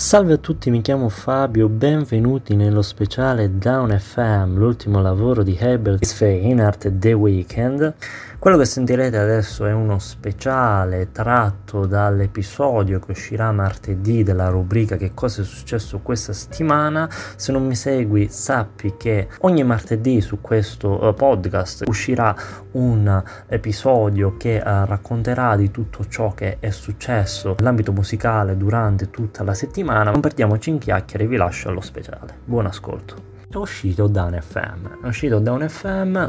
Salve a tutti, mi chiamo Fabio, benvenuti nello speciale Dawn FM, l'ultimo lavoro di Abel Tesfaye, in arte The Weeknd. Quello che sentirete adesso è uno speciale tratto dall'episodio che uscirà martedì della rubrica Che Cosa è successo questa settimana. Se non mi segui, sappi che ogni martedì su questo podcast uscirà un episodio che racconterà di tutto ciò che è successo nell'ambito musicale durante tutta la settimana. Non perdiamoci in chiacchiere, vi lascio allo speciale. Buon ascolto. È uscito Dawn FM,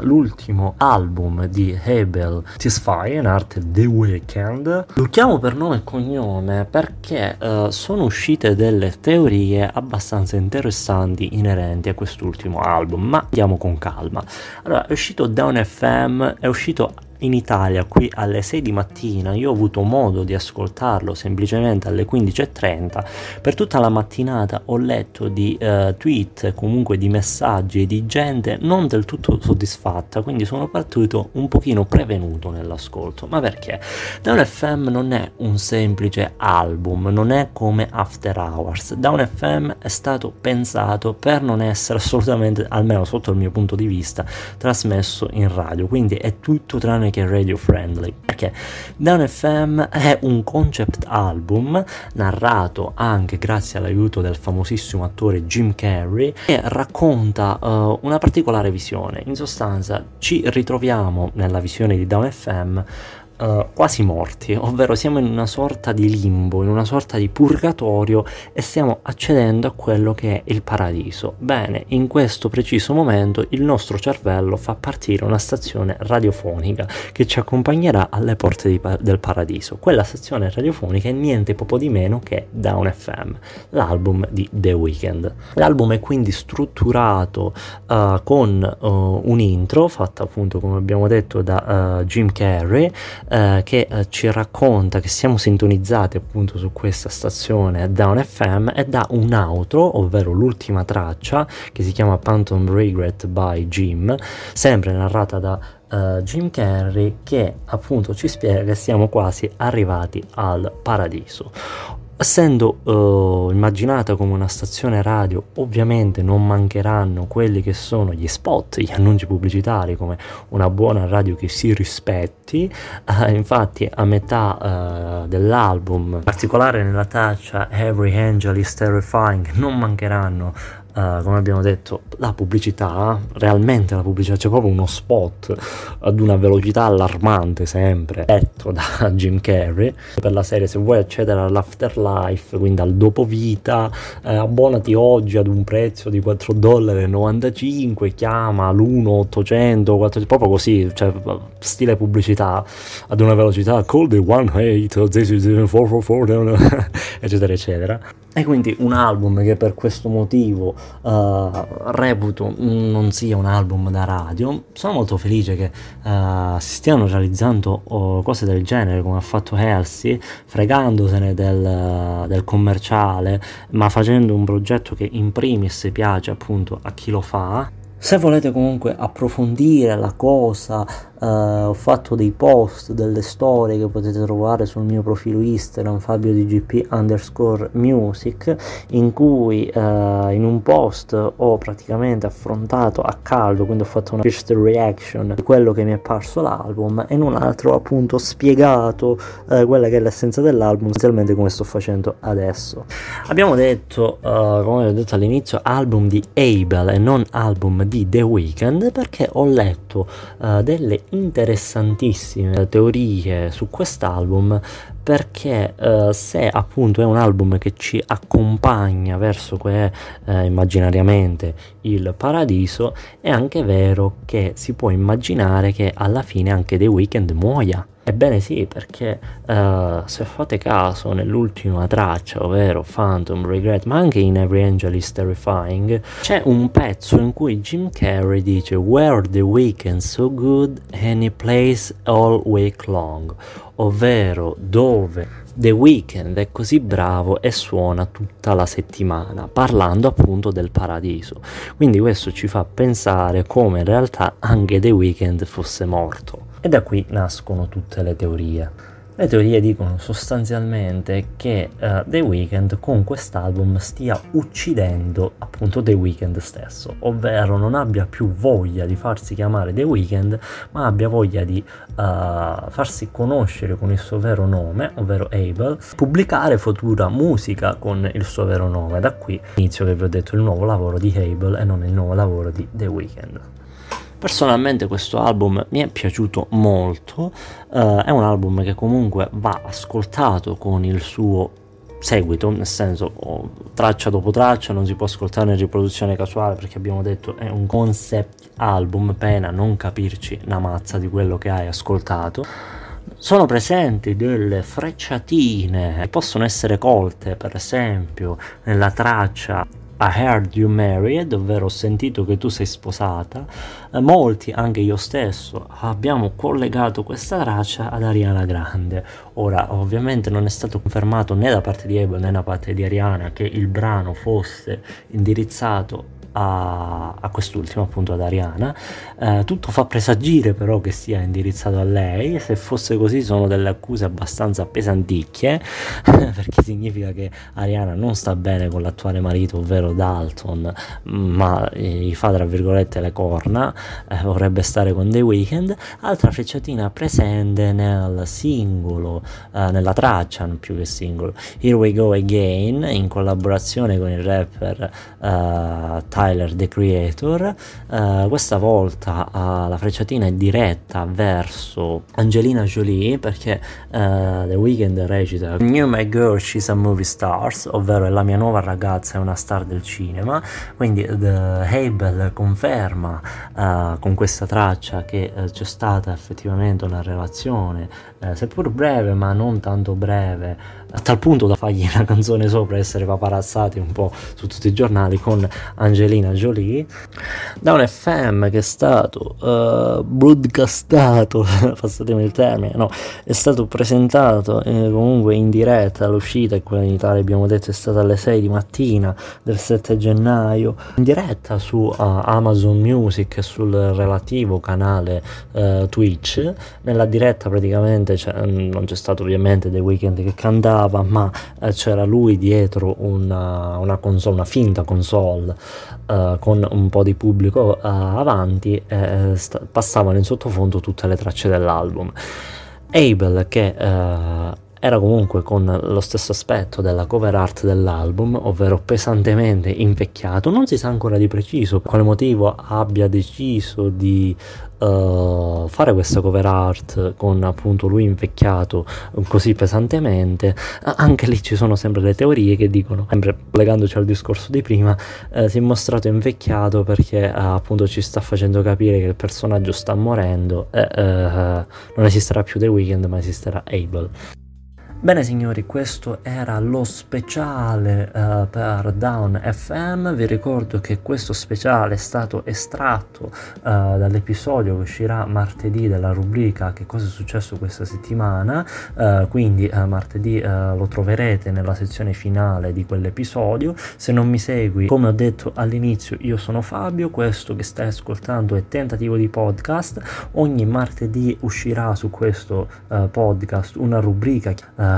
l'ultimo album di Abel Tesfaye, in arte The Weeknd. Lo chiamo per nome e cognome perché sono uscite delle teorie abbastanza interessanti inerenti a quest'ultimo album, ma andiamo con calma. Allora, è uscito Dawn FM, è uscito in Italia qui alle 6 di mattina. Io ho avuto modo di ascoltarlo semplicemente alle 15.30. per tutta la mattinata ho letto di tweet, comunque di messaggi di gente non del tutto soddisfatta, quindi sono partito un pochino prevenuto nell'ascolto. Ma perché? Dawn FM non è un semplice album, non è come After Hours. Dawn FM è stato pensato per non essere assolutamente, almeno sotto il mio punto di vista, trasmesso in radio, quindi è tutto tranne che radio friendly, perché Dawn FM è un concept album narrato anche grazie all'aiuto del famosissimo attore Jim Carrey, che racconta una particolare visione. In sostanza ci ritroviamo nella visione di Dawn FM quasi morti, ovvero siamo in una sorta di limbo, in una sorta di purgatorio, e stiamo accedendo a quello che è il paradiso. Bene, in questo preciso momento il nostro cervello fa partire una stazione radiofonica che ci accompagnerà alle porte del paradiso. Quella stazione radiofonica è niente poco di meno che Dawn FM, l'album di The Weeknd. L'album è quindi strutturato con un intro fatto appunto, come abbiamo detto, da Jim Carrey, che ci racconta che siamo sintonizzati appunto su questa stazione Dawn FM, e da un outro, ovvero l'ultima traccia che si chiama Phantom Regret by Jim, sempre narrata da Jim Carrey, che appunto ci spiega che siamo quasi arrivati al paradiso. Essendo immaginata come una stazione radio, ovviamente non mancheranno quelli che sono gli spot, gli annunci pubblicitari, come una buona radio che si rispetti. Infatti a metà dell'album, in particolare nella traccia Every Angel is Terrifying, non mancheranno, come abbiamo detto, la pubblicità, realmente la pubblicità. C'è proprio uno spot ad una velocità allarmante, sempre detto da Jim Carrey, per la serie: se vuoi accedere all'afterlife, quindi al dopovita, abbonati oggi ad un prezzo di $4,95, chiama l'1-800, proprio così, cioè stile pubblicità ad una velocità call the 1-800-444 eccetera eccetera. E quindi un album che per questo motivo reputo non sia un album da radio. Sono molto felice che si stiano realizzando cose del genere, come ha fatto Halsey, fregandosene del commerciale, ma facendo un progetto che in primis piace appunto a chi lo fa. Se volete comunque approfondire la cosa, ho fatto dei post, delle storie che potete trovare sul mio profilo Instagram FabioDGP_Music, in cui in un post ho praticamente affrontato a caldo, quindi ho fatto una first reaction di quello che mi è parso l'album, e in un altro appunto ho spiegato quella che è l'essenza dell'album, essenzialmente come sto facendo adesso. Abbiamo detto, come ho detto all'inizio, album di Abel e non album di The Weeknd, perché ho letto delle interessantissime teorie su quest'album, perché se appunto è un album che ci accompagna verso immaginariamente il paradiso, è anche vero che si può immaginare che alla fine anche The Weeknd muoia. Ebbene sì, perché se fate caso nell'ultima traccia, ovvero Phantom Regret, ma anche in Every Angel is Terrifying, c'è un pezzo in cui Jim Carrey dice "Where the Weeknd so good and he plays all week long", ovvero dove The Weeknd è così bravo e suona tutta la settimana, parlando appunto del paradiso. Quindi questo ci fa pensare come in realtà anche The Weeknd fosse morto, e da qui nascono tutte le teorie. Le teorie dicono sostanzialmente che The Weeknd con quest'album stia uccidendo appunto The Weeknd stesso, ovvero non abbia più voglia di farsi chiamare The Weeknd, ma abbia voglia di farsi conoscere con il suo vero nome, ovvero Abel, pubblicare futura musica con il suo vero nome. Da qui inizio che vi ho detto il nuovo lavoro di Abel e non il nuovo lavoro di The Weeknd. Personalmente questo album mi è piaciuto molto, è un album che comunque va ascoltato con il suo seguito, nel senso traccia dopo traccia, non si può ascoltare in riproduzione casuale perché abbiamo detto è un concept album, pena non capirci una mazza di quello che hai ascoltato. Sono presenti delle frecciatine che possono essere colte, per esempio nella traccia I Heard You Married, ovvero ho sentito che tu sei sposata. Molti, anche io stesso, abbiamo collegato questa traccia ad Ariana Grande. Ora, ovviamente non è stato confermato né da parte di Abel né da parte di Ariana che il brano fosse indirizzato a quest'ultima, appunto ad Ariana. Tutto fa presagire però che sia indirizzato a lei. Se fosse così sono delle accuse abbastanza pesanticchie perché significa che Ariana non sta bene con l'attuale marito, ovvero Dalton, ma gli fa tra virgolette le corna, vorrebbe stare con The Weeknd. Altra frecciatina presente nel singolo, nella traccia più che singolo, Here We Go Again, in collaborazione con il rapper The Creator. Questa volta la frecciatina è diretta verso Angelina Jolie, perché The Weeknd recita New My Girl, She's a Movie Star, ovvero la mia nuova ragazza è una star del cinema. Quindi Abel conferma con questa traccia che c'è stata effettivamente una relazione, seppur breve ma non tanto breve, a tal punto da fargli una canzone sopra, essere paparazzati un po' su tutti i giornali, con Angelina Jolie. Dawn FM, che è stato broadcastato, passatemi il termine, no, è stato presentato comunque in diretta all'uscita, e quella in Italia abbiamo detto è stata alle 6 di mattina del 7 gennaio, in diretta su Amazon Music e sul relativo canale Twitch. Nella diretta praticamente non c'è stato ovviamente The Weeknd che cantava, ma c'era lui dietro una console, una finta console, con un po' di pubblico avanti, passavano in sottofondo tutte le tracce dell'album. Abel, che era comunque con lo stesso aspetto della cover art dell'album, ovvero pesantemente invecchiato, non si sa ancora di preciso per quale motivo abbia deciso di fare questa cover art con appunto lui invecchiato così pesantemente. Anche lì ci sono sempre le teorie che dicono, sempre collegandoci al discorso di prima, si è mostrato invecchiato perché appunto ci sta facendo capire che il personaggio sta morendo e non esisterà più The Weeknd ma esisterà Abel. Bene signori, questo era lo speciale per Dawn FM. Vi ricordo che questo speciale è stato estratto dall'episodio che uscirà martedì della rubrica Che Cosa è Successo Questa Settimana, quindi martedì lo troverete nella sezione finale di quell'episodio. Se non mi segui, come ho detto all'inizio, io sono Fabio, questo che stai ascoltando è Tentativo di Podcast. Ogni martedì uscirà su questo podcast una rubrica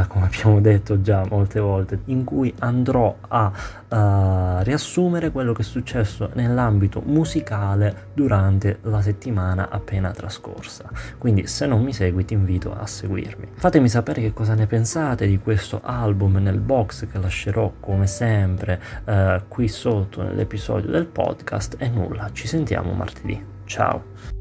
come abbiamo detto già molte volte, in cui andrò a riassumere quello che è successo nell'ambito musicale durante la settimana appena trascorsa. Quindi se non mi segui ti invito a seguirmi. Fatemi sapere che cosa ne pensate di questo album nel box che lascerò come sempre qui sotto nell'episodio del podcast. E nulla, ci sentiamo martedì, ciao!